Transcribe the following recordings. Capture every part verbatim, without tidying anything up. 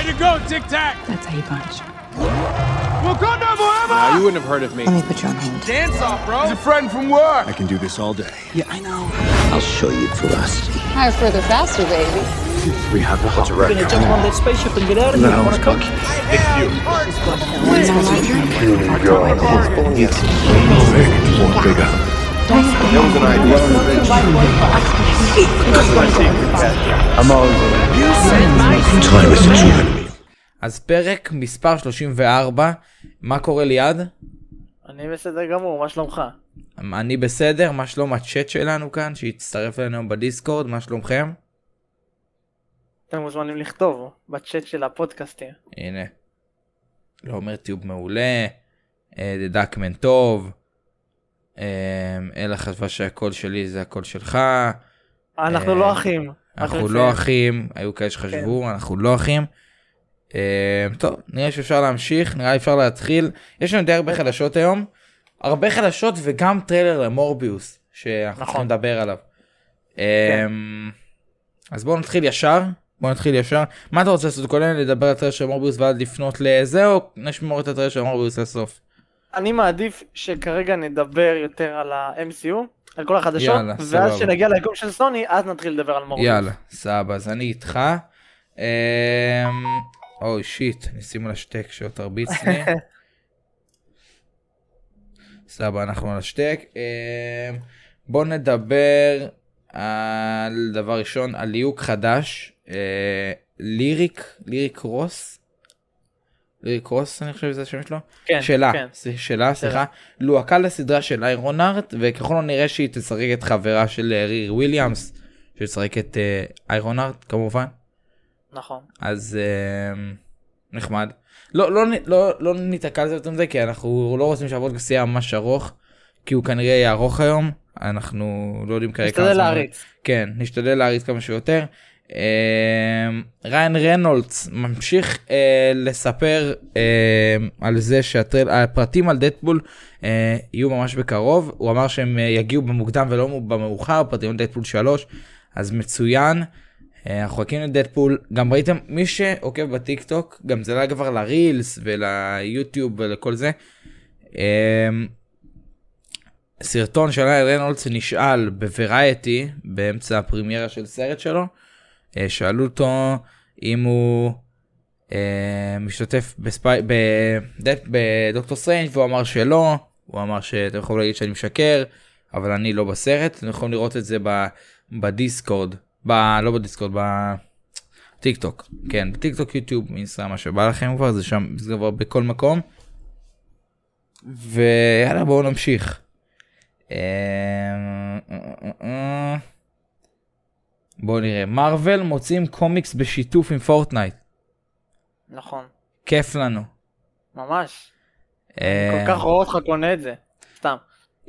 Way to go, Tic Tac! That's how you punch. Wakanda Forever! Now, you wouldn't have heard of me. Let me put you on hold. Dance off, bro! He's a friend from work! I can do this all day. Yeah, I know. I'll show you ferocity. Higher, further, faster, baby. We have the hot record. We're gonna jump on that spaceship and get out of here. No, it's cook. It's you. It's my God. It's born bigger. That was an idea. אמרנו. אז פרק מספר שלושים וארבע, מה קורה ליד? אני בסדר גמור, מה שלומך? אני בסדר, מה שלום הצ'אט שלנו כאן שהצטרף אלינו בדיסקורד, מה שלומכם? אתם מוזמנים לכתוב בצ'אט של הפודקאסטים. הנה, לא אומר טיוב מעולה, דדקמן טוב, אלה חשבה שהקול שלי זה הקול שלך. אנחנו לא אחים. אנחנו לא אחים, היו כאלה שחשבו, אנחנו לא אחים. טוב, נראה שאפשר להמשיך, נראה אפשר להתחיל. יש לנו די הרבה חדשות היום, הרבה חדשות וגם טריילר למורביוס שאנחנו צריכים לדבר עליו. אז בואו נתחיל ישר, בואו נתחיל ישר. מה אתה רוצה לעשות? קודם לדבר על טריילר של מורביוס ועד לפנות לזה, או נשמור את הטריילר של מורביוס לסוף? אני מעדיף שכרגע נדבר יותר על ה-אם סי יו, על כל החדשות, יאללה, ואז שנגיע ליקום של סוני, אז נתחיל לדבר על מורביוס. יאללה, סבא, אז אני איתך. אוי, שיט, ניסימו לשתק שעוד תרביץ לי. סבא, אנחנו נשתק. Um, בואו נדבר על דבר ראשון, על ליהוק חדש, uh, ליריק, ליריק רוס. קרוס, אני חושב שזה השם שלו? כן, שאלה, כן. שאלה, סליחה. לוהקה לסדרה של איירון ארט, וככל הנראה שהיא תשחק את חברה של ריר וויליאמס, שתשחק את איירון ארט, כמובן. נכון. אז uh, נחמד. לא, לא, לא, לא ניתקע לזה יותר מזה, כי אנחנו לא רוצים שעבוד כסייה ממש ארוך, כי הוא כנראה יהיה ארוך היום, אנחנו לא יודעים כרגע. נשתדל להריץ. כן, נשתדל להריץ כמה שיותר. ריין רנולדס ממשיך לספר על זה שהפרטים על דדפול יהיו ממש בקרוב. הוא אמר שהם יגיעו במוקדם ולא במאוחר, פרטים על דדפול שלוש, אז מצוין, אנחנו חכים לדדפול. גם ראיתם, מי שעוקב בטיק טוק, גם זה לא כבר לרילס וליוטיוב ולכל זה, סרטון של ריין רנולדס נשאל בוורייטי באמצע הפרימיירה של סרט שלו, שאלו אותו אם הוא אה, משתתף בספי... בדוקטור סטרנג' והוא אמר שלא, הוא אמר שאתם יכולים להגיד שאני משקר, אבל אני לא בסרט. אתם יכולים לראות את זה ב... בדיסקורד, ב... לא בדיסקורד, בטיק טוק, כן, בטיק טוק, יוטיוב, אינסטגרם, מה שבא לכם כבר, זה שם, זה כבר בכל מקום. ויאללה, בואו נמשיך. אה... בואו נראה, מרוול מוצאים קומיקס בשיתוף עם פורטנייט. נכון. כיף לנו. ממש. כל כך רואה אותך קונה את זה, סתם.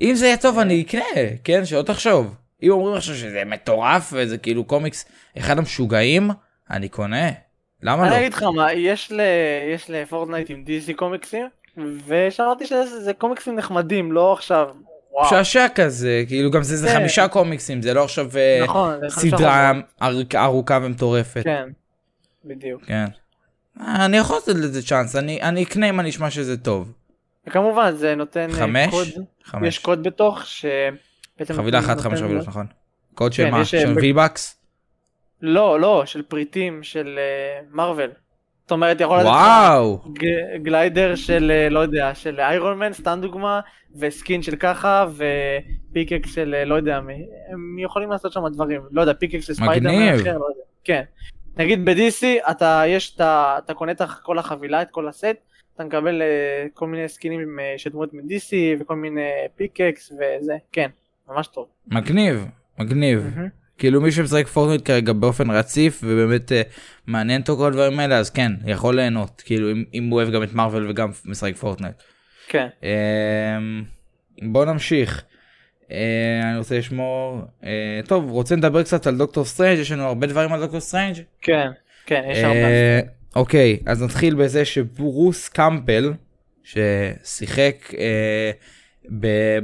אם זה יהיה טוב אני אקנה, כן, שלא תחשוב. אם אומרים עכשיו שזה מטורף וזה כאילו קומיקס אחד המשוגעים, אני קונה. למה לא? אני אגיד לך מה, יש לפורטנייט עם די סי קומיקסים, ושמעתי שזה קומיקסים נחמדים, לא עכשיו... שעשע כזה, כאילו גם זה, זה חמישה קומיקסים, זה לא עכשיו סדרה ארוכה ומטורפת. כן, בדיוק. אני יכול לתת לזה צ'אנס, אני אקנה אם אני אשמע שזה טוב. וכמובן זה נותן קוד, יש קוד בתוך ש... חבילה אחת, חמש חבילות, נכון. קוד של מה? של V-Bucks? לא, לא, של פריטים של מרוול. זאת אומרת, יכול לתת גליידר של, לא יודע, של איירון מן, סתם דוגמה, וסקין של ככה, ופיקק של, לא יודע, הם יכולים לעשות שם דברים, לא יודע, פיקק של ספיידרמן אחר, לא יודע, כן. נגיד ב-די סי, אתה יש, אתה, אתה קונה את כל החבילה, את כל הסט, אתה מקבל כל מיני סקינים שדמות מ-די סי, וכל מיני פיקק וזה, כן, ממש טוב. מגניב, מגניב. כאילו מי שמשחק פורטנייט כרגע באופן רציף, ובאמת מעניין אותו כל הדברים האלה, אז כן, יכול ליהנות, כאילו אם הוא אוהב גם את מרוול וגם משחק פורטנייט. כן. בואו נמשיך. אני רוצה לשמור... טוב, רוצים לדבר קצת על דוקטור סטרנג', יש לנו הרבה דברים על דוקטור סטרנג'? כן, כן, יש הרבה. אוקיי, אז נתחיל בזה שברוס קמפל, ששיחק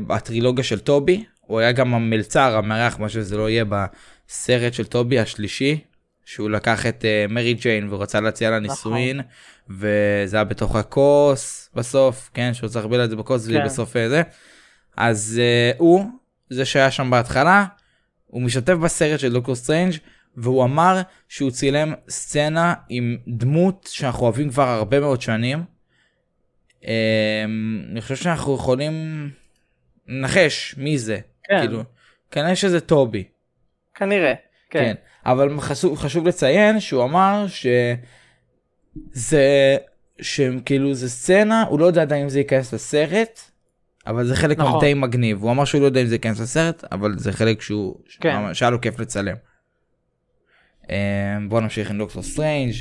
בטרילוגיה של טובי, הוא היה גם המלצר, המארח, מה שזה לא יהיה בסרט של טובי השלישי, שהוא לקח את מרי ג'יין ורצה להציע לה נישואין, וזה היה בתוך הכוס בסוף, כן, שהוא צריך להביא לה את זה בכוס, ובסוף זה. אז הוא, זה שהיה שם בהתחלה, הוא משתתף בסרט של דוקטור סטרנג', והוא אמר שהוא צילם סצנה עם דמות שאנחנו אוהבים כבר הרבה מאוד שנים. אני חושב שאנחנו יכולים נחש מי זה. כאילו, כנראה שזה טובי. כנראה, כן. אבל חשוב, חשוב לציין שהוא אמר שזה, שכאילו זה סצנה, הוא לא יודע עדיין אם זה ייכנס לסרט, אבל זה חלק נכון. מתי מגניב. הוא אמר שהוא לא יודע אם זה ייכנס לסרט, אבל זה חלק שהוא, כן. שהיה לו כיף לצלם. בואו נמשיך עם דוקטור סטרנג'.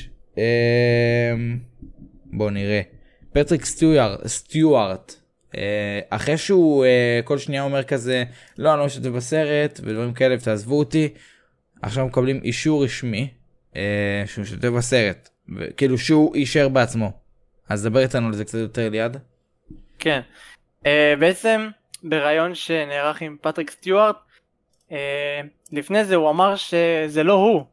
בואו נראה. פטריק סטיוארט, סטיוארט. אחרי שהוא כל שנייה אומר כזה, לא, אני לא משתתף בסרט, ודברים כאלה, תעזבו אותי. עכשיו מקבלים אישור רשמי, אה, שהוא משתתף בסרט, כאילו שהוא אישר בעצמו. אז דבר איתנו על זה קצת יותר ליד. כן. אה, בעצם, ברעיון שנערך עם פטריק סטיוארט, אה, לפני זה הוא אמר שזה לא הוא.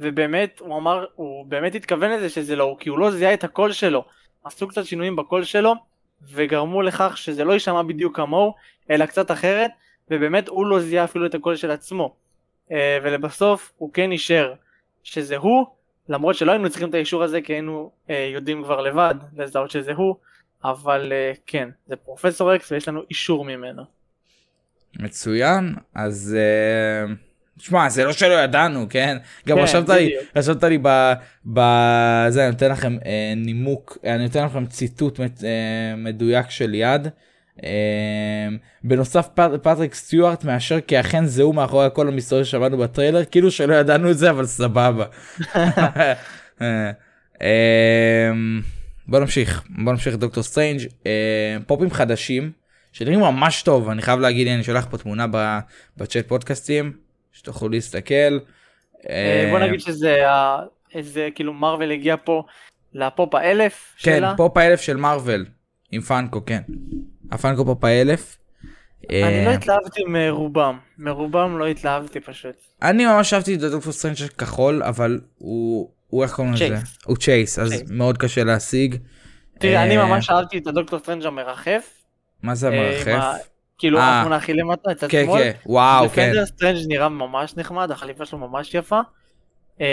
ובאמת, הוא אמר, הוא באמת התכוון לזה שזה לא הוא, כי הוא לא זיהה את הקול שלו. עשו קצת שינויים בקול שלו, וגרמו לכך שזה לא יישמע בדיוק כמוהו, אלא קצת אחרת, ובאמת הוא לא זיהה אפילו את הקול של עצמו. ולבסוף הוא כן אישר שזה הוא, למרות שלא היינו צריכים את האישור הזה כי היינו יודעים כבר לבד לזהות שזה הוא, אבל כן, זה פרופסור אקס ויש לנו אישור ממנו. מצוין. אז תשמע, זה לא שלא ידענו, כן? גם רשמת לי, רשמת לי בזה, אני נותן לכם נימוק, אני נותן לכם ציטוט מדויק של יד. בנוסף פטריק סטיוארט מאשר כי אכן זהו מאחורי כל המסתורי ששמענו בטריילר, כאילו שלא ידענו את זה אבל סבבה. בוא נמשיך, בוא נמשיך דוקטור סטרנג'. פופים חדשים שנראים ממש טוב, אני חייב להגיד, אני שולח פה תמונה בצ'אט פודקאסטים שתוכלו להסתכל. בוא נגיד שזה כאילו מרוול הגיע פה לפופ האלף שלה. כן, פופ האלף של מרוול עם פאנקו, כן, הפאנקו פופ האלף. אני לא התלהבתי מרובם, מרובם לא התלהבתי פשוט. אני ממש אהבתי את דוקטור סטרנג' כחול, אבל הוא, איך קוראים לזה? הוא צ'ייס, אז מאוד קשה להשיג. תראה, אני ממש אהבתי את הדוקטור סטרנג' המרחף. מה זה המרחף? כאילו, אנחנו נאכיל למטה, את עצמאל. כן, כן, וואו, כן. דוקטור סטרנג' נראה ממש נחמד, החליפה שלו ממש יפה. זה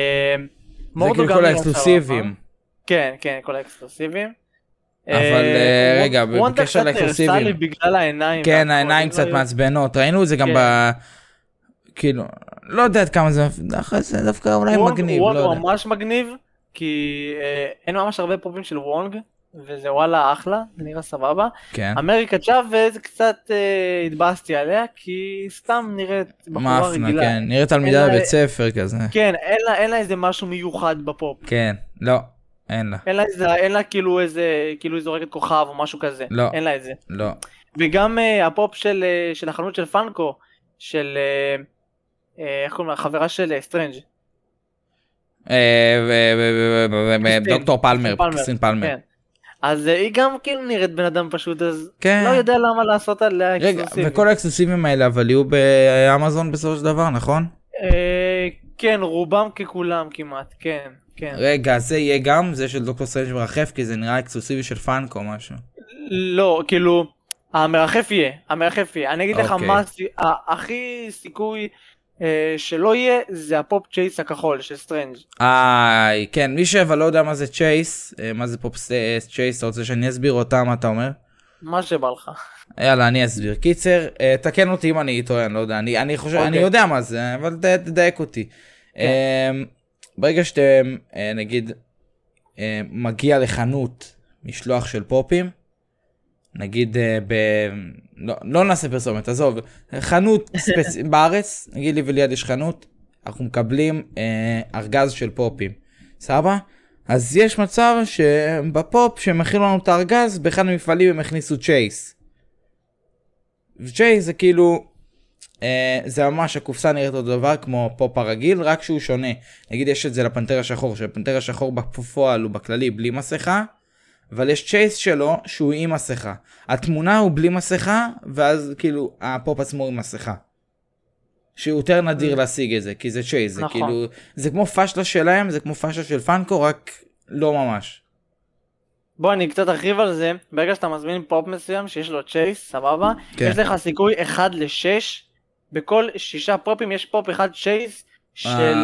כאילו כל האקסקלוסיביים. כן, כן, כל האקסקלוסיביים. אבל רגע, בקשר לאקסקלוסיביים. וונדה קצת הרסה לי בגלל העיניים. כן, העיניים קצת מעצבנות, ראינו את זה גם ב... כאילו, לא יודעת כמה זה... זה דווקא אולי מגניב, לא יודעת. וונג הוא ממש מגניב, כי אין ממש הרבה פופים של וונג, וזה וואלה אחלה, זה נראה סבבה. אמריקה צ'אבז קצת התבאסתי עליה, כי סתם נראית בחורה רגילה. כן, נראית תלמידה בבית ספר כזה. כן, אין לה איזה משהו מיוחד בפופ. כן, לא. אין לה. אין לה איזה, אין לה כאילו איזה, כאילו היא זורקת כוכב או משהו כזה. לא. אין לה איזה. לא. וגם אה, הפופ של, אה, של החנות של פאנקו, של, אה, אה, איך קוראים לה, חברה של אה, סטרנג'. דוקטור פלמר, קריסטין פלמר. כן. אז היא גם כאילו נראית בן אדם פשוט, אז כן. לא יודע למה לעשות עליה אקסקלוסיבים. רגע, וכל האקסקלוסיבים האלה, אבל יהיו באמזון בסופו של דבר, נכון? אה, כן, רובם ככולם כמעט, כן. כן. רגע, זה יהיה גם זה של דוקטור סטרנג' מרחף, כי זה נראה אקסקלוסיבי של פאנקו או משהו. לא, כאילו, המרחף יהיה, המרחף יהיה. אני אגיד okay. לך מה, הכי סיכוי אה, שלא יהיה, זה הפופ צ'ייס הכחול של סטרנג'. איי, כן, מי שאבל לא יודע מה זה צ'ייס, מה זה פופ צ'ייס, אתה רוצה שאני אסביר אותה, מה אתה אומר? מה שבא לך. יאללה, אני אסביר. קיצר, אה, תקן אותי אם אני טוען, לא יודע, אני, אני, חושב, okay. אני יודע מה זה, אבל תדייק אותי. כן. אה, ברגע שאתם, נגיד, מגיע לחנות משלוח של פופים, נגיד, ב... לא, לא נעשה פרסומת, עזוב, חנות ספצ... בארץ, נגיד לי וליד יש חנות, אנחנו מקבלים אה, ארגז של פופים, סבא? אז יש מצב שבפופ שמכינו לנו את הארגז, באחד המפעלים הם הכניסו צ'ייס. וצ'ייס זה כאילו... זה ממש, הקופסה נראית אותו דבר כמו פופ הרגיל, רק שהוא שונה. נגיד יש את זה לפנתר השחור, שהפנתר השחור בפועל הוא בכללי בלי מסכה, אבל יש צ'ייס שלו שהוא עם מסכה. התמונה הוא בלי מסכה, ואז כאילו הפופ עצמו עם מסכה. שהוא יותר נדיר להשיג את זה, כי זה צ'ייז, זה כאילו, זה כמו פשלה שלהם, זה כמו פשלה של פאנקו, רק לא ממש. בוא, אני קצת ארחיב על זה, ברגע שאתה מזמין פופ מסוים שיש לו צ'ייז, סבבה, יש לך סיכוי אחד לשש, בכל שישה פופים יש פופ אחד צ'ייז, של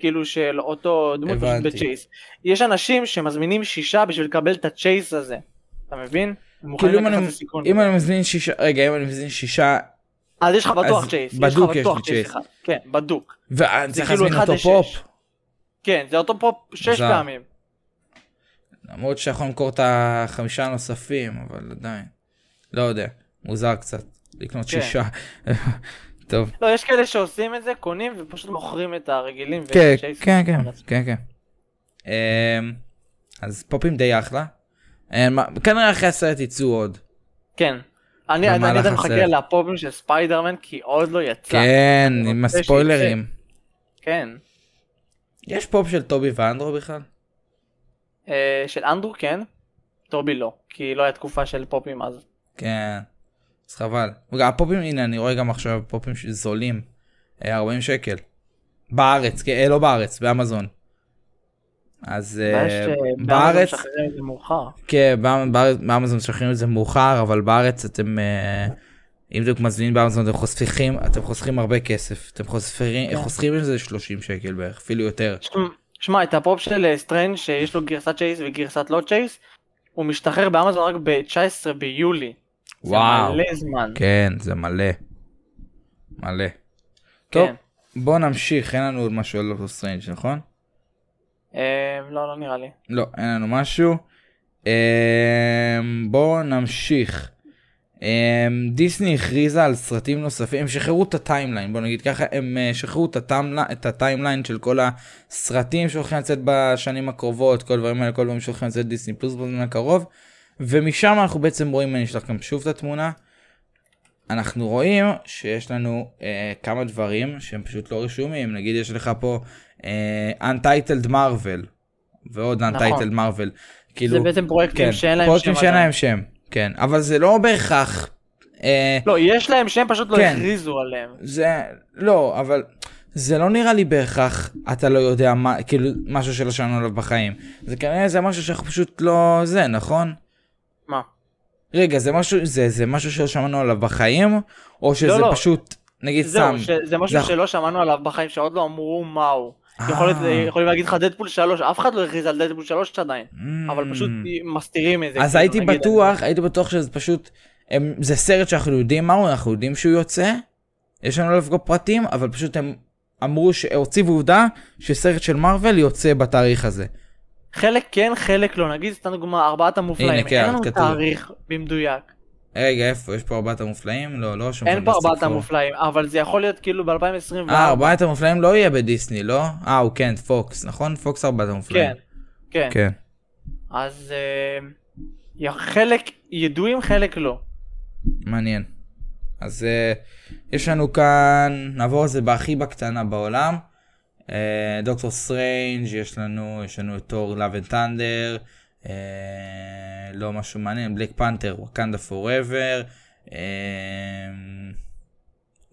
כאילו של אותו דמות בצ'ייז. יש אנשים שמזמינים שישה בשביל לקבל את הצ'ייז הזה, אתה מבין? כאילו אם אני מזמין שישה, רגע, אם אני מזמין שישה, אז יש לך בטוח צ'ייס, יש לך בטוח צ'ייס אחד, כן, בדוק. ואני צריך להזמין אותו פופ? כן, זה אותו פופ שש פעמים. למרות שאנחנו נמכור את החמישה הנוספים, אבל עדיין, לא יודע, מוזר קצת, לקנות שישה. טוב. לא, יש כאלה שעושים את זה, קונים ופשוט מוכרים את הרגילים. כן, כן, כן, כן. אז פופים די אחלה. כנראה אחרי הסרט יצאו עוד. כן. אני עדיין מחכה לפופים של ספיידרמן, כי עוד לא יצא. כן, עם הספוילרים. כן. יש פופ של טובי ואנדרו בכלל? של אנדרו כן, טובי לא, כי לא היה תקופה של פופים אז. כן, אז חבל. רגע, הפופים, הנה, אני רואה גם עכשיו פופים זולים, ארבעים שקל. בארץ, לא בארץ, באמזון. אז בארץ משחררים את זה מאוחר. כן, באמזון משחררים את זה מאוחר, אבל בארץ אתם, אם אתם מזמינים באמזון, אתם חוסכים הרבה כסף. אתם חוסכים את זה שלושים שקל בערך, אפילו יותר. שמע, את הפופ של סטרנג' שיש לו גרסת צ'ייס וגרסת לא צ'ייס, הוא משתחרר באמזון רק ב-תשעה עשר ביולי. וואו. זה מלא זמן. כן, זה מלא. מלא. טוב, בואו נמשיך, אין לנו עוד משהו על דוקטור סטרנג', נכון? לא, לא נראה לי. לא, אין לנו משהו. בואו נמשיך. דיסני הכריזה על סרטים נוספים. הם שחררו את הטיימליין, בואו נגיד ככה, הם שחררו את הטיימליין של כל הסרטים שהולכים לצאת בשנים הקרובות, כל דברים האלה, כל דברים שהולכים לצאת דיסני פלוס בזמן הקרוב, ומשם אנחנו בעצם רואים, אני אשלח גם שוב את התמונה, אנחנו רואים שיש לנו כמה דברים שהם פשוט לא רשומים. נגיד יש לך פה Untitled Marvel ועוד Untitled Marvel, זה בעצם פרויקטים שאין להם שם, אבל זה לא בהכרח, לא, יש להם שם, פשוט לא הכריזו עליהם. לא, אבל זה לא נראה לי בהכרח, אתה לא יודע משהו שלא שמענו עליו בחיים, זה כנראה זה משהו שאנחנו פשוט לא, זה נכון? מה? רגע, זה משהו שלא שמענו עליו בחיים, או שזה פשוט נגיד סתם, זה משהו שלא שמענו עליו בחיים, שעוד לא אמרו מהו. יכולים להגיד לך דדפול שלוש, אף אחד לא הכריז על דדפול שלוש עדיין, אבל פשוט מסתירים את זה. אז הייתי בטוח, הייתי בטוח שזה פשוט, זה סרט שאנחנו יודעים מהו, אנחנו יודעים שהוא יוצא, יש לנו לא לפגוע פרטים, אבל פשוט הם אמרו, הוציאו עובדה שסרט של מארוול יוצא בתאריך הזה. חלק כן, חלק לא, נגיד סתם דוגמה, ארבעת המופלאים, אין לנו תאריך במדויק. רגע, איפה? יש פה ארבעת המופלאים? לא, לא שומעים. אין פה ארבעת המופלאים, אבל זה יכול להיות כאילו ב-אלפיים עשרים וארבע. אה, ארבעת המופלאים לא יהיה בדיסני, לא? אה, הוא כן, פוקס, נכון? פוקס ארבעת המופלאים. כן, כן. אז חלק ידועים, חלק לא. מעניין. אז יש לנו כאן, נעבור לזה בהכי בקטנה בעולם. דוקטור סטרנג' יש לנו, יש לנו את תור לאב אנד ת'נדר. לא משהו מעניין, בלק פנתר, וואקנדה פוראבר,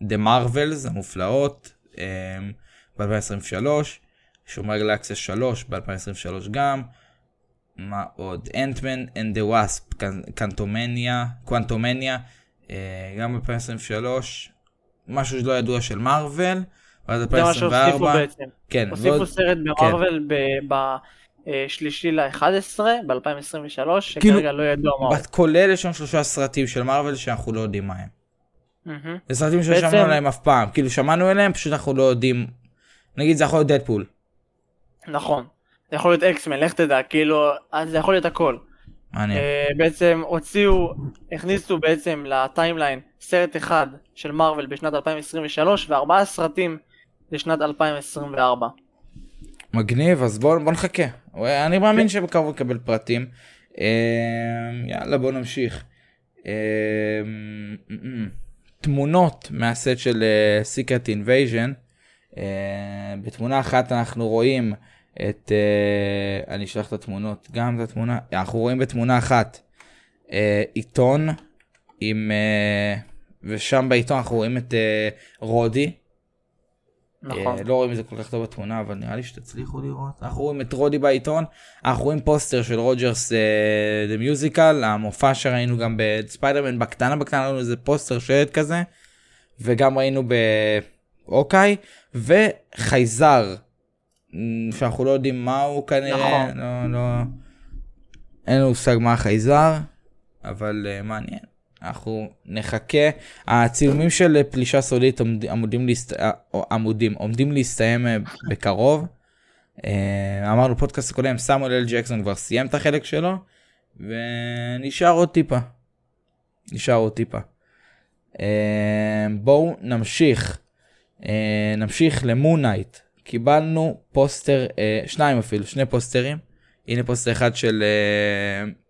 דה מרוולס, המופלאות, ב-אלפיים עשרים ושלוש, שומרי גלקסיה שלוש, ב-אלפיים עשרים ושלוש גם, מה עוד? אנטמן אנד דה וואספ, קוואנטומניה, קוואנטומניה, גם ב-אלפיים עשרים ושלוש, משהו שלא ידוע של מארוול, ועד אלפיים עשרים וארבע, כן, הוסיפו סרט במארוול ב... שלישי ל-אחד עשר ב-אלפיים עשרים ושלוש, שכרגע לא ידוע מה. כולל יש שם שלושה סרטים של מארוול שאנחנו לא יודעים מהם. זה סרטים ששמענו עליהם אף פעם, כאילו שמענו עליהם, פשוט אנחנו לא יודעים. נגיד זה יכול להיות דדפול. נכון, זה יכול להיות אקסמן, לך תדע, כאילו, זה יכול להיות הכל. בעצם הוציאו, הכניסו בעצם לטיימליין סרט אחד של מארוול בשנת אלפיים עשרים ושלוש, וארבעה סרטים לשנת אלפיים עשרים וארבע. מגניב, אז בואו בוא נחכה. אני מאמין שבקרוב נקבל פרטים. יאללה, בואו נמשיך. תמונות מהסט של Secret Invasion. בתמונה אחת אנחנו רואים את... אני אשלח את התמונות, גם את התמונה. אנחנו רואים בתמונה אחת עיתון עם ושם בעיתון אנחנו רואים את uh, רודי. נכון. Uh, לא רואים את זה כל כך טוב בתמונה, אבל נראה לי שתצליחו לראות. אנחנו רואים את רודי בעיתון, אנחנו רואים פוסטר של רוג'רס דה מיוזיקל, המופע שראינו גם בספיידרמן, בקטנה בקטנה ראינו איזה פוסטר שלט כזה, וגם ראינו באוקיי, וחייזר, שאנחנו לא יודעים מה הוא כנראה, נכון. לא, לא, אין לו הושג מה החייזר, אבל uh, מעניין. אנחנו נחכה, הצילומים של פלישה סודית עמודים, להסת... עמודים עומדים להסתיים בקרוב. אמרנו פודקאסט הקודם, סמואל אל ג'קסון כבר סיים את החלק שלו, ונשאר עוד טיפה, נשאר עוד טיפה. בואו נמשיך, נמשיך למון נייט. קיבלנו פוסטר, שניים אפילו, שני פוסטרים. הנה פוסטר אחד של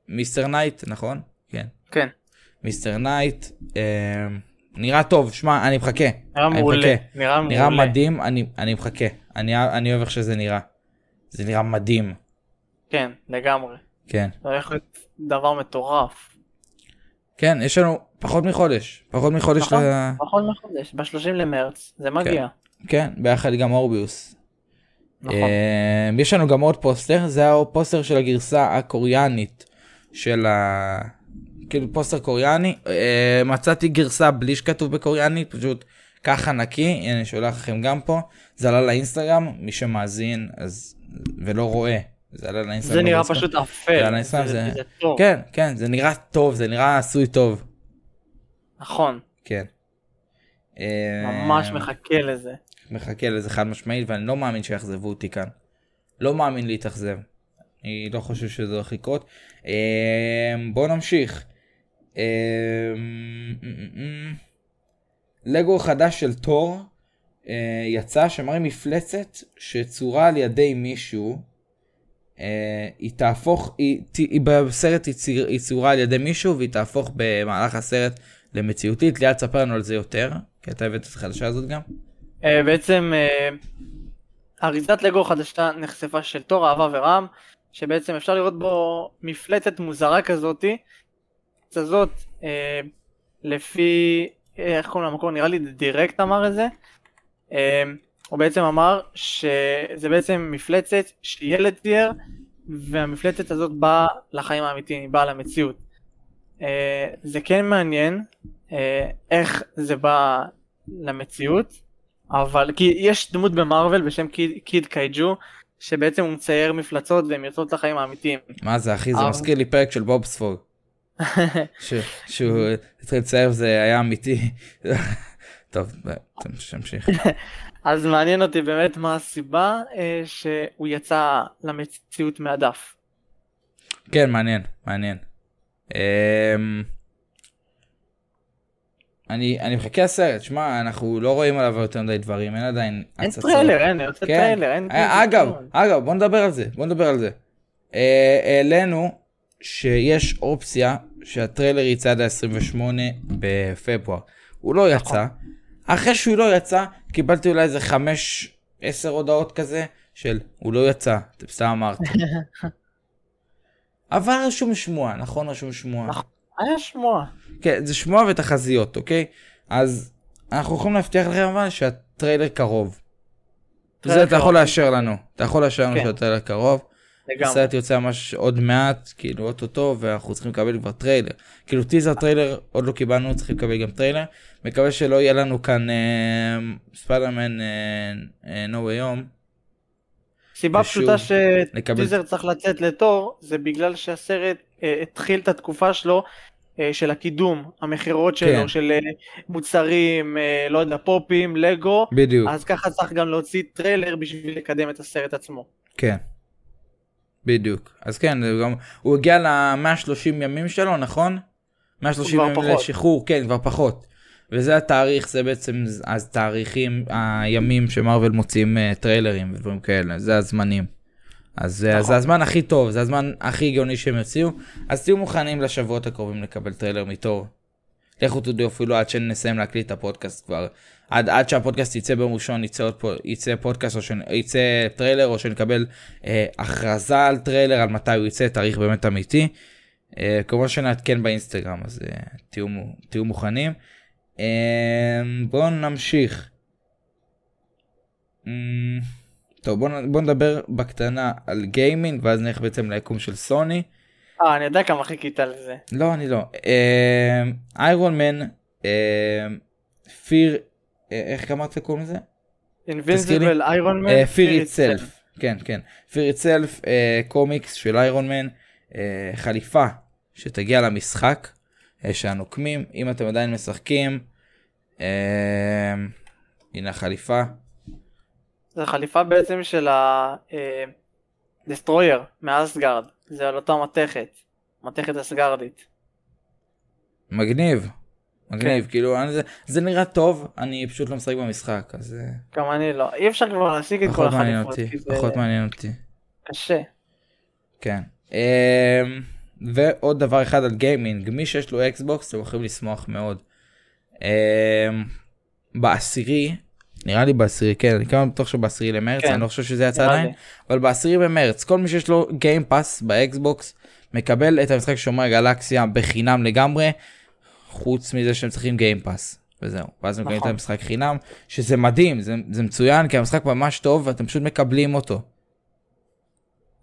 מיסטר נייט, נכון? כן. כן. מיסטר נייט, נראה טוב, שמע, אני מחכה. נראה מעולה, נראה מעולה. נראה מדהים, אני מחכה. אני אוהב איך שזה נראה. זה נראה מדהים. כן, לגמרי. כן. זה הולך להיות דבר מטורף. כן, יש לנו פחות מחודש. פחות מחודש. פחות מחודש, ב-שלושים למרץ, זה מגיע. כן, ביחד גם מורביוס. נכון. יש לנו גם עוד פוסטר, זה הפוסטר של הגרסה הקוריאנית של ה... כאילו פוסטר קוריאני, מצאתי גרסה בלי שכתוב בקוריאנית, פשוט ככה נקי, אני שולח לכם גם פה, זה עלה לאינסטגרם, מי שמאזין אז, ולא רואה, זה עלה לאינסטגרם. זה נראה פשוט אפל, זה טוב. כן, כן, זה נראה טוב, זה נראה עשוי טוב. נכון. כן. ממש מחכה לזה. מחכה לזה חד משמעית, ואני לא מאמין שיחזבו אותי כאן. לא מאמין להתאכזב. אני לא חושב שזה הולך לקרות. בואו נמשיך. לגו חדש של תור יצא, שמראה מפלצת שצורה על ידי מישהו, היא תהפוך, היא בסרט היא צורה על ידי מישהו והיא תהפוך במהלך הסרט למציאותית. ליד תספר לנו על זה יותר, כי אתה הבאת את החדשה הזאת גם. בעצם אריזת לגו חדשה נחשפה של תור אהבה ורעם, שבעצם אפשר לראות בו מפלצת מוזרה כזאתי. הזאת, אה, לפי, איך קוראים למקום, נראה לי דירקט אמר את זה, אה, הוא בעצם אמר שזה בעצם מפלצת שילד דייר, והמפלצת הזאת באה לחיים האמיתיים, היא באה למציאות. אה, זה כן מעניין אה, איך זה בא למציאות, אבל כי יש דמות במרוול בשם קיד, קיד קייג'ו, שבעצם הוא מצייר מפלצות והן יוצאות לחיים האמיתיים. מה זה אחי, זה אבל... מזכיר לי פרק של בוב ספוג. שהוא התחיל לצייר, זה היה אמיתי. טוב, תמשיך. אז מעניין אותי באמת מה הסיבה שהוא יצא למציאות מהדף. כן, מעניין, מעניין. אני מחכה הסרט, שמע, אנחנו לא רואים עליו יותר מדי דברים, אין עדיין הצצות. אין טריילר, אין יותר טריילר. אגב, אגב, בוא נדבר על זה, בוא נדבר על זה. אלינו שיש אופציה שהטריילר יצא עד ה-עשרים ושמונה בפברואר. הוא לא יצא. אחרי שהוא לא יצא, קיבלתי אולי איזה חמש, עשר הודעות כזה, של הוא לא יצא, אתם סתם אמרתם. אבל רשום שמוע, נכון? רשום שמוע. היה שמוע. כן, זה שמוע ותחזיות, אוקיי? אז אנחנו יכולים להבטיח לכם אבל שהטריילר קרוב. זה אתה יכול לאשר לנו. אתה יכול לאשר לנו שהטריילר קרוב. הסרט יוצא ממש עוד מעט, כאילו אותו, ואנחנו צריכים לקבל כבר טריילר. כאילו טיזר טריילר עוד לא קיבלנו, צריכים לקבל גם טריילר. מקווה שלא יהיה לנו כאן ספיידרמן נו היום. סיבה פשוטה שטיזר צריך לצאת לתור, זה בגלל שהסרט התחיל את התקופה שלו, של הקידום, המחירות שלו, של מוצרים, לא יודע, פופים, לגו. בדיוק. אז ככה צריך גם להוציא טריילר בשביל לקדם את הסרט עצמו. כן. בדיוק. אז כן, הוא הגיע ל-מאה ושלושים ימים שלו, נכון? מאה ושלושים ימים לשחרור, כן, כבר פחות. וזה התאריך, זה בעצם אז תאריכים, הימים שמרוול מוציאים טריילרים ודברים כאלה, זה הזמנים. אז זה הזמן הכי טוב, זה הזמן הכי הגיוני שהם יוציאו, אז תהיו מוכנים לשבועות הקרובים לקבל טריילר מתור. לכו תדעו אפילו עד שנסיים להקליט את הפודקאסט כבר. עד, עד שהפודקאסט יצא ביום ראשון, יצא, יצא פודקאסט או ש... יצא טריילר, או שנקבל אה, הכרזה על טריילר, על מתי הוא יצא, תאריך באמת אמיתי. אה, כמובן שנעדכן באינסטגרם, אז אה, תהיו, תהיו מוכנים. בואו נמשיך. טוב, בואו נדבר בקטנה על גיימינג, ואז נלך בעצם ליקום של סוני. אה, אני יודע כמה חיכית על זה. לא, אני לא. איירון מן, פיר, איך אמרת לקרוא מזה? Invincible Iron Man, Fear Itself. כן, כן. Fear Itself, קומיקס של איירון מן, חליפה שתגיע למשחק שהנוקמים, אם אתם עדיין משחקים, הנה החליפה. זה חליפה בעצם של ה-Destroyer מאסגרד, זה על אותה מתכת, מתכת אסגרדית. מגניב, מגניב, כאילו זה נראה טוב, אני פשוט לא משחק במשחק, אז... גם אני לא, אי אפשר כבר להשיג את כל החליפות. פחות מעניין אותי. קשה. כן. ועוד דבר אחד על גיימינג, מי שיש לו אקסבוקס אתם יכולים לשמוח מאוד. בעשירי, נראה לי בעשירי, כן, אני כמה בטוח שבעשירי למרץ, אני לא חושב שזה יצא עדיין, אבל בעשירי במרץ, כל מי שיש לו גיים פאס באקסבוקס מקבל את המשחק שומר הגלקסיה בחינם לגמרי, חוץ מזה שהם צריכים גיים פאס, וזהו. ואז מקבלים את המשחק חינם, שזה מדהים, זה מצוין, כי המשחק ממש טוב ואתם פשוט מקבלים אותו.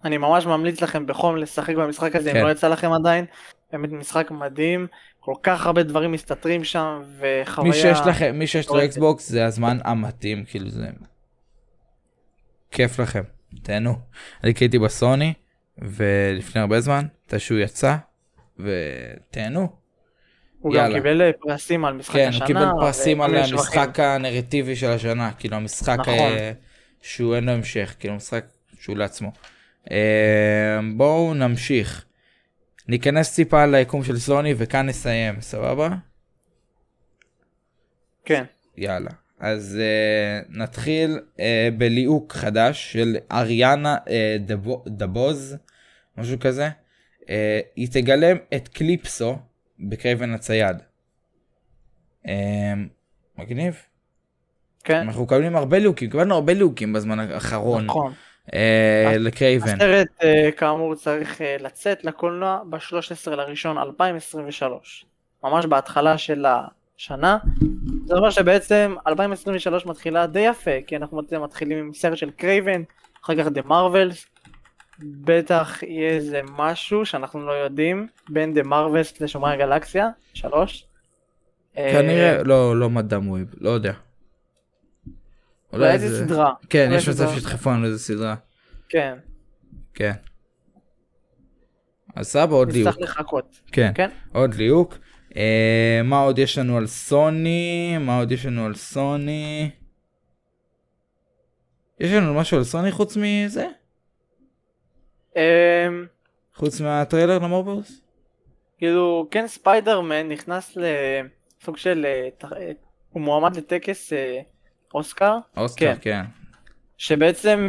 אני ממש ממליץ לכם בחום לשחק במשחק הזה, אם לא יצא לכם עדיין. באמת משחק מדהים, כל כך הרבה דברים מסתתרים שם, וחוויה... מי שיש לכם, מי שיש לו אקסבוקס, זה הזמן המתאים, כאילו זה... כיף לכם, תהנו. אני קייתי בסוני, ולפני הרבה זמן, תשהו יצא, ותהנו. הוא גם קיבל פרסים על משחק השנה. כן, הוא קיבל פרסים על המשחק הנרטיבי של השנה, כאילו המשחק שהוא אין לו המשך, כאילו משחק שהוא לעצמו. בואו נמשיך, ניכנס טיפה ליקום של סוני וכאן נסיים, סבבה? כן. יאללה, אז uh, נתחיל uh, בליהוק חדש של אריאנה uh, דבו, דבוז, משהו כזה. uh, היא תגלם את קליפסו בקרבן הצייד. uh, מגניב? כן. אנחנו קבלים הרבה ליהוקים, קבלנו הרבה ליהוקים בזמן האחרון. נכון. לקרייבן. הסרט כאמור צריך לצאת לקולנוע ב-שלושה עשר לראשון אלפיים עשרים ושלוש, ממש בהתחלה של השנה. זה אומר שבעצם אלפיים עשרים ושלוש מתחילה די יפה, כי אנחנו מתחילים עם סרט של קרייבן, אחר כך The Marvels, בטח יהיה איזה משהו שאנחנו לא יודעים בין The Marvels לשומרי הגלקסיה שלוש, כנראה. לא מדעם וויב, לא יודע. אולי איזה סדרה. כן, יש מצב שתחפון לאיזה סדרה. כן. כן. אז סבא, עוד ליהוק. נצטרך לחכות. כן, עוד ליהוק. מה עוד יש לנו על סוני? מה עוד יש לנו על סוני? יש לנו משהו על סוני חוץ מזה? חוץ מהטריילר למורביוס? כאילו, כן, ספיידרמן נכנס לסוג של... הוא מועמד לטקס... אוסקר? אוסקר, כן. שבעצם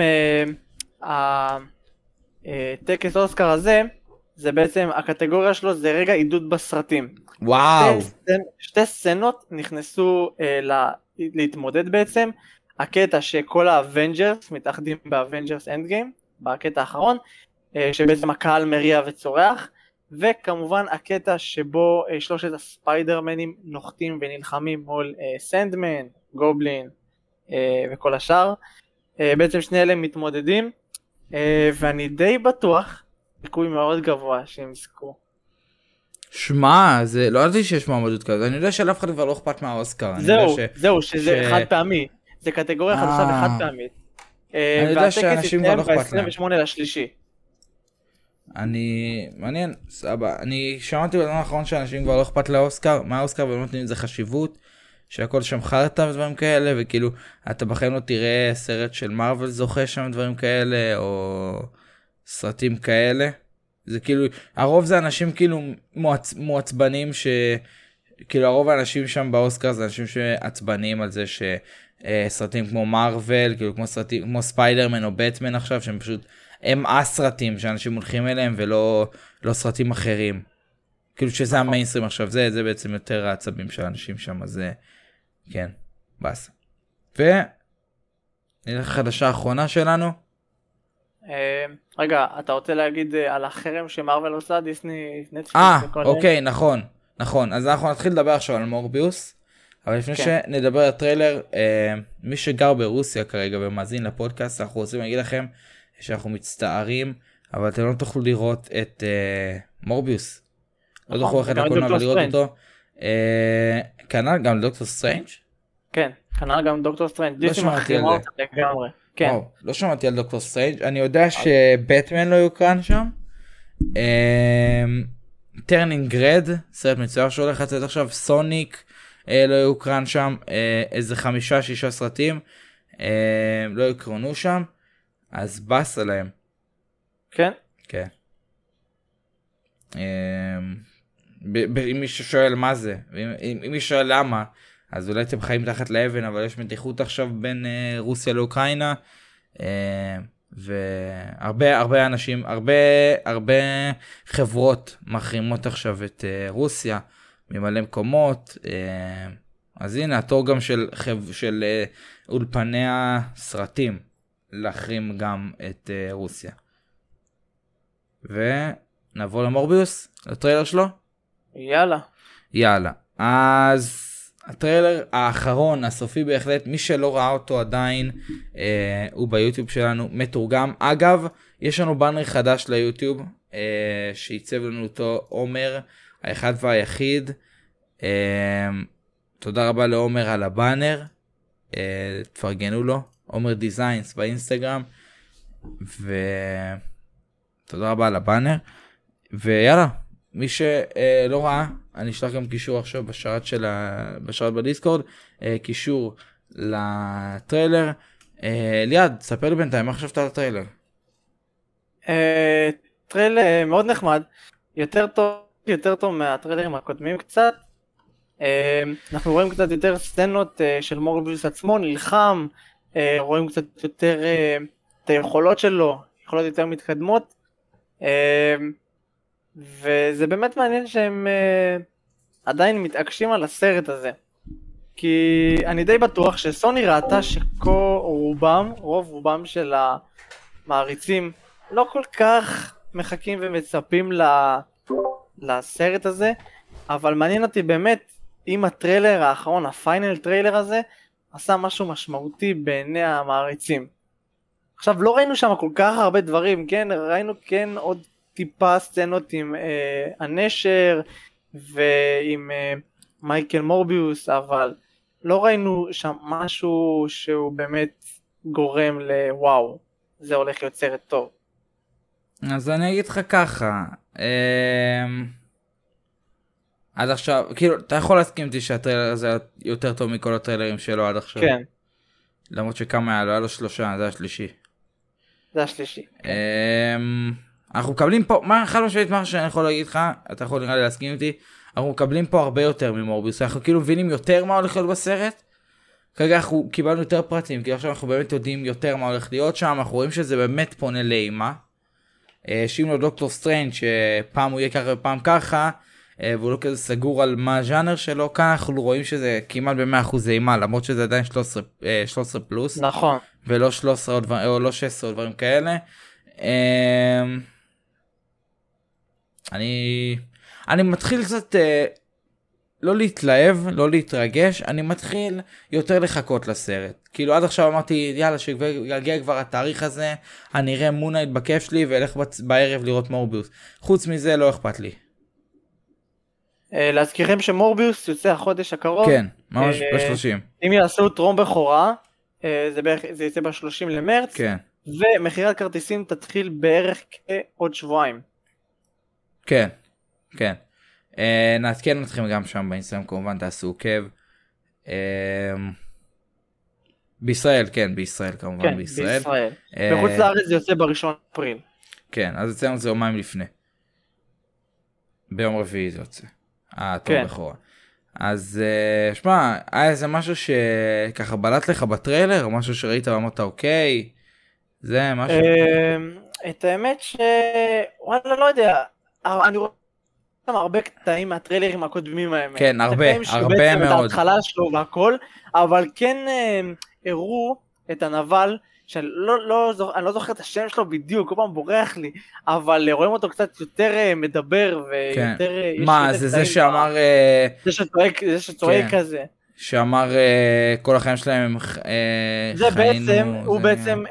הטקס אוסקר הזה, זה בעצם, הקטגוריה שלו זה רגע עידוד בסרטים. וואו. שתי סצנות נכנסו להתמודד בעצם. הקטע שכל האבנג'רס מתאחדים באבנג'רס אנד גיים, בקטע האחרון, שבעצם הקהל מריע וצורח, וכמובן הקטע שבו שלושת הספיידרמנים נוחתים ונלחמים מול סנדמן, גובלין, וכל השאר. בעצם שני אלה מתמודדים, ואני די בטוח, סיכוי מאוד גבוה שהם יזכו. שמע, זה לא יודעתי שיש מעמדות כזה, אני יודע שאף אחד כבר לא אכפת מהאוסקר. זהו, זהו, שזה חד פעמי, זה קטגוריה חדשה וחד פעמית. אני יודע שאנשים כבר לא אכפת להם. ב-עשרים ושמונה לשלישי. אני, מעניין, סבא, אני שמעתי בזמן האחרון שאנשים כבר לא אכפת לאוסקר, מה האוסקר ולא נותנים לזה חשיבות. שהכל שם חרטה ודברים כאלה, וכאילו, אתה בחיים לא תראה סרט של מרוול זוכה שם דברים כאלה, או סרטים כאלה. זה כאילו, הרוב זה אנשים כאילו מועצ... מועצבנים, ש... כאילו הרוב האנשים שם באוסקר זה אנשים שעצבנים על זה שסרטים כמו מרוול, כאילו כמו, סרטים, כמו ספיידרמן או בטמן עכשיו, שהם פשוט, הם הסרטים שאנשים הולכים אליהם ולא לא סרטים אחרים. כאילו שזה המיינסטרים עכשיו, זה, זה בעצם יותר העצבים של האנשים שם, אז... כן, בס. ונלך לחדשה האחרונה שלנו. רגע, אתה רוצה להגיד על החרם שמרוול עושה, דיסני, נטפליקס וכל זה? אה, אוקיי, נכון, נכון. אז אנחנו נתחיל לדבר עכשיו על מורביוס. אבל לפני כן. שנדבר על הטריילר, מי שגר ברוסיה כרגע ומאזין לפודקאסט, אנחנו רוצים להגיד לכם שאנחנו מצטערים, אבל אתם לא תוכלו לראות את uh, מורביוס. לא תוכלו ללכת לקולנוע ולראות אותו. Uh, כנ"ל גם דוקטור סטרנג'? כן, כנ"ל גם דוקטור סטרנג'. לא שמעתי על זה. לגמרי. כן. או, לא שמעתי על דוקטור סטרנג'. אני יודע שבטמן לא יוקרן שם. טרנינג רד, סרט מצויר שהולך לצאת עכשיו, סוניק לא יוקרן שם, איזה חמישה שישה סרטים לא יוקרנו שם, אז בס עליהם. כן? כן. אם מישהו שואל מה זה, אם מישהו שואל למה, אז אולי אתם חיים תחת לאבן, אבל יש מתיחות עכשיו בין רוסיה לאוקראינה, והרבה הרבה אנשים, הרבה הרבה חברות מחרימות עכשיו את רוסיה ממלא מקומות. אז הנה התור גם של של אולפני הסרטים להחרים גם את רוסיה. ונעבור למורביוס, לטריילר שלו. יאללה יאללה. אז הטריילר האחרון, הסופי בהחלט, מי שלא ראה אותו עדיין, אה, הוא ביוטיוב שלנו מתורגם. אגב, יש לנו בנר חדש ליוטיוב, אה, שייצב לנו אותו עומר, האחד והיחיד. אה, תודה רבה לעומר על הבנר, אה, תפרגנו לו, עומר דיזיינס באינסטגרם, ותודה רבה על הבנר, ויאללה. מי שלא ראה, אני אשלח גם קישור עכשיו בשרת של ה... בשרת בדיסקורד, קישור לטריילר. ליד, ספר לי בינתיים, מה חשבת על הטריילר? טריילר מאוד נחמד, יותר טוב, יותר טוב מהטריילרים הקודמים קצת. אנחנו רואים קצת יותר סצנות של מורביוס עצמו, נלחם, רואים קצת יותר את היכולות שלו, יכולות יותר מתקדמות. וזה באמת מעניין שהם uh, עדיין מתעקשים על הסרט הזה, כי אני די בטוח שסוני ראתה שכל רובם, רוב רובם של המעריצים לא כל כך מחכים ומצפים ל- לסרט הזה, אבל מעניין אותי באמת אם הטריילר האחרון, הפיינל טריילר הזה, עשה משהו משמעותי בעיני המעריצים. עכשיו לא ראינו שם כל כך הרבה דברים, כן, ראינו כן עוד טיפה סצנות עם אה, הנשר ועם אה, מייקל מורביוס, אבל לא ראינו שם משהו שהוא באמת גורם לוואו, זה הולך יוצרת טוב. אז אני אגיד לך ככה, אה, עד עכשיו, כאילו, אתה יכול להסכים איתי שהטריילר הזה היה יותר טוב מכל הטריילרים שלו עד עכשיו? כן. למרות שכמה היה לו, היה לו שלושה, זה השלישי. זה השלישי. אה... אנחנו מקבלים פה, מה חד משמעית מה שאני יכול להגיד לך, אתה יכול נראה לי להסכים איתי, אנחנו מקבלים פה הרבה יותר ממורביוס, אנחנו כאילו מבינים יותר מה הולך להיות בסרט, כרגע אנחנו קיבלנו יותר פרטים, כי עכשיו אנחנו באמת יודעים יותר מה הולך להיות שם, אנחנו רואים שזה באמת פונה לאימה, שאם לו דוקטור סטרנג' שפעם הוא יהיה ככה ופעם ככה, והוא לא כזה סגור על מה הז'אנר שלו, כאן אנחנו רואים שזה כמעט ב-מאה אחוז אימה, למרות שזה עדיין שלוש עשרה פלוס, נכון, ולא שלוש עשרה או לא שש עשרה או דברים כאלה. אני, אני מתחיל קצת אה, לא להתלהב, לא להתרגש, אני מתחיל יותר לחכות לסרט. כאילו עד עכשיו אמרתי, יאללה, שיגיע כבר התאריך הזה, אני אראה מון נייט בכיף שלי ואלך בצ... בערב לראות מורביוס. חוץ מזה לא אכפת לי. אה, להזכירכם שמורביוס יוצא החודש הקרוב. כן, ממש אה, ב-שלושים. אם יעשו טרום בכורה, אה, זה, בערך, זה יוצא ב-שלושים למרץ, כן. ומחירת כרטיסים תתחיל בערך כעוד שבועיים. כן, כן. אה, נעדכן אתכם גם שם באינסטגרם, כמובן תעשו עוקב. אה, בישראל, כן, בישראל, כמובן כן, בישראל. כן, בישראל. אה, בחוץ לארץ זה יוצא בראשון אפריל. כן, אז אצלנו זה יומיים לפני. ביום רביעי זה יוצא. אה, טוב כן. בכורה. אז אה, שמע, היה איזה משהו שככה בלט לך בטריילר, או משהו שראית ואמרת אוקיי, זה משהו? אה, את האמת ש... וואלה, לא יודע. אני רואה גם הרבה קטעים מהטריילרים הקודמים האמת. כן, הרבה, הרבה מאוד. את ההתחלה שלו והכל, אבל כן הראו את הנבל, שאני לא זוכר את השם שלו בדיוק, כל פעם בורח לי, אבל רואים אותו קצת יותר מדבר ויותר... מה, זה זה שאמר... זה שצועק כזה. שאמר כל החיים שלהם חיינו. זה בעצם, הוא בעצם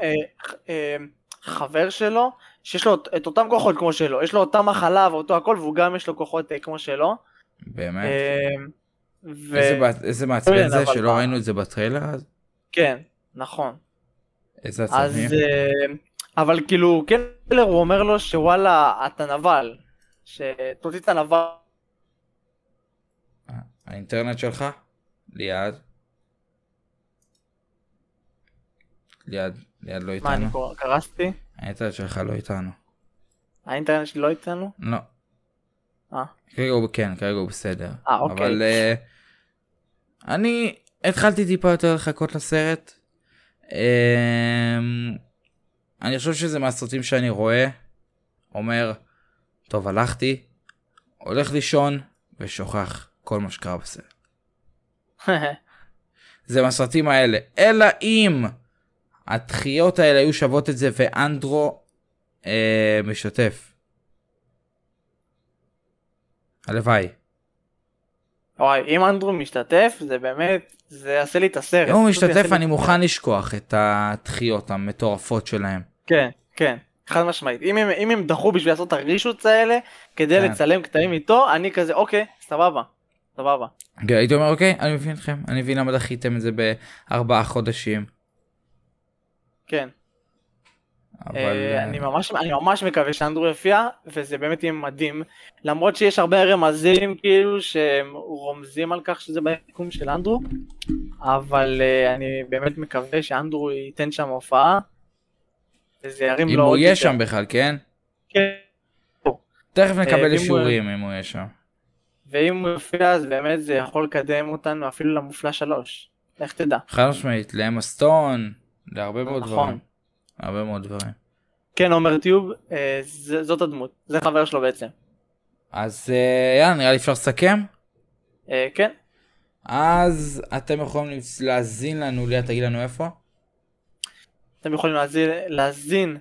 חבר שלו, שיש לו את אותם כוחות כמו שלו, יש לו אותה מחלה ואותו הכל, והוא גם יש לו כוחות כמו שלו. באמת? איזה מעצבן זה שלא ראינו את זה בטריילר? כן, נכון. איזה עצמי. אבל כאילו, כן, הוא אומר לו שוואלה, אתה נבל, שתוציא את הנבל. האינטרנט שלך? ליד. ליד, ליד לא איתנו. מה, אני קרסתי? האינטרנט שלך לא איתנו. האינטרנט שלי לא איתנו? לא. אה? כרגע הוא, כן, כרגע הוא בסדר. אה, אוקיי. אבל uh, אני התחלתי טיפה יותר לחכות לסרט. אה... Uh, אני חושב שזה מהסרטים שאני רואה, אומר, טוב, הלכתי, הולך לישון, ושוכח כל מה שקרה בסרט. זה מהסרטים האלה. אלא אם הדחיות האלה היו שוות את זה, ואנדרו אה, משתף. הלוואי. אוי, אם אנדרו משתתף, זה באמת, זה יעשה לי את הסרט. אם הוא משתתף, אני מוכן לשכוח את הדחיות המטורפות שלהם. כן, כן, חד משמעית. אם הם, אם הם דחו בשביל לעשות הרישוץ האלה, כדי כן. לצלם קטעים איתו, אני כזה, אוקיי, סבבה, סבבה. הייתי אומר, אוקיי, אני מבין אתכם, אני מבין למה דחיתם את זה בארבעה חודשים. כן. אבל... אה, אני, ממש, אני ממש מקווה שאנדרו יפיע, וזה באמת יהיה מדהים. למרות שיש הרבה רמזים, כאילו, שהם רומזים על כך שזה ביקום של אנדרו, אבל אה, אני באמת מקווה שאנדרו ייתן שם הופעה, אם הוא יהיה שם בכלל, כן? כן. תכף נקבל אישורים אם הוא יהיה שם. ואם הוא יופיע, אז באמת זה יכול לקדם אותנו אפילו למופלא שלוש. איך תדע? חד משמעית, לאמה סטון, להרבה מאוד דברים. הרבה מאוד דברים. כן, עומר טיוב, זאת הדמות, זה חבר שלו בעצם. אז יאללה, נראה לי אפשר לסכם? כן. אז אתם יכולים להזין לנו, ליה, תגיד לנו איפה? אתם יכולים להזין, להזין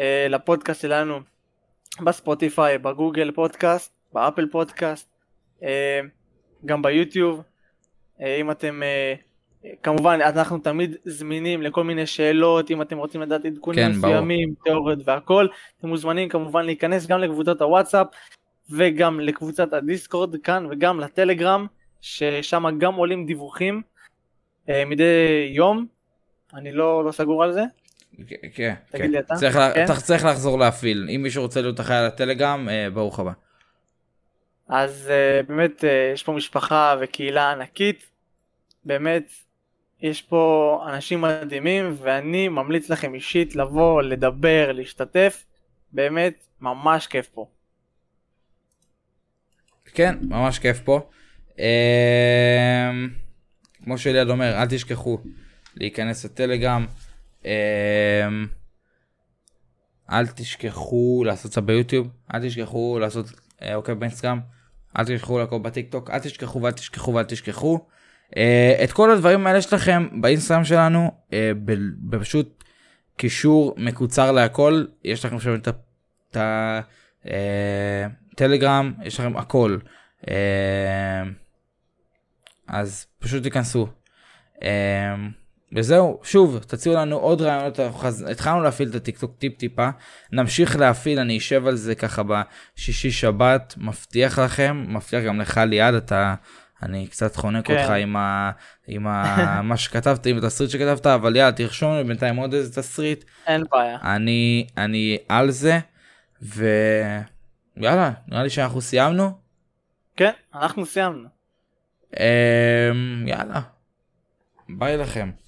אה, לפודקאסט שלנו בספוטיפיי, בגוגל פודקאסט, באפל פודקאסט, אה, גם ביוטיוב. אה, אם אתם, אה, כמובן אנחנו תמיד זמינים לכל מיני שאלות, אם אתם רוצים לדעת עדכונים מסוימים, תיאוריות והכל, אתם מוזמנים כמובן להיכנס גם לקבוצת הוואטסאפ וגם לקבוצת הדיסקורד כאן וגם לטלגרם, ששם גם עולים דיווחים אה, מדי יום. אני לא, לא סגור על זה. כן, תגיד לי אתה. צריך, כן? אתה צריך לחזור להפעיל. אם מישהו רוצה להיות אחראי על הטלגרם, אה, ברוך הבא. אז אה, באמת אה, יש פה משפחה וקהילה ענקית. באמת יש פה אנשים מדהימים, ואני ממליץ לכם אישית לבוא, לדבר, להשתתף. באמת ממש כיף פה. כן, ממש כיף פה. אה, כמו שליד אומר, אל תשכחו להיכנס לטלגרם, אל תשכחו לעשות סאב ביוטיוב, אל תשכחו לעשות עוקב באינסטגרם, אל תשכחו לעקוב בטיק טוק, אל תשכחו ואל תשכחו ואל תשכחו. את כל הדברים האלה שלכם באינסטגרם שלנו, בפשוט קישור מקוצר להכל, יש לכם שם את הטלגרם, יש לכם הכל, אז פשוט תיכנסו. וזהו, שוב, תציעו לנו עוד רעיונות. התחלנו להפעיל את הטיקטוק טיפ טיפה, נמשיך להפעיל, אני אשב על זה ככה בשישי שבת, מבטיח לכם, מבטיח גם לך ליד, אתה, אני קצת חונק אותך עם ה, עם ה, מה שכתבת, עם התסריט שכתבת, אבל יאללה, תרשום בינתיים עוד איזה תסריט. אין בעיה. אני, אני על זה, ויאללה, נראה לי שאנחנו סיימנו. כן, אנחנו סיימנו. יאללה, ביי לכם.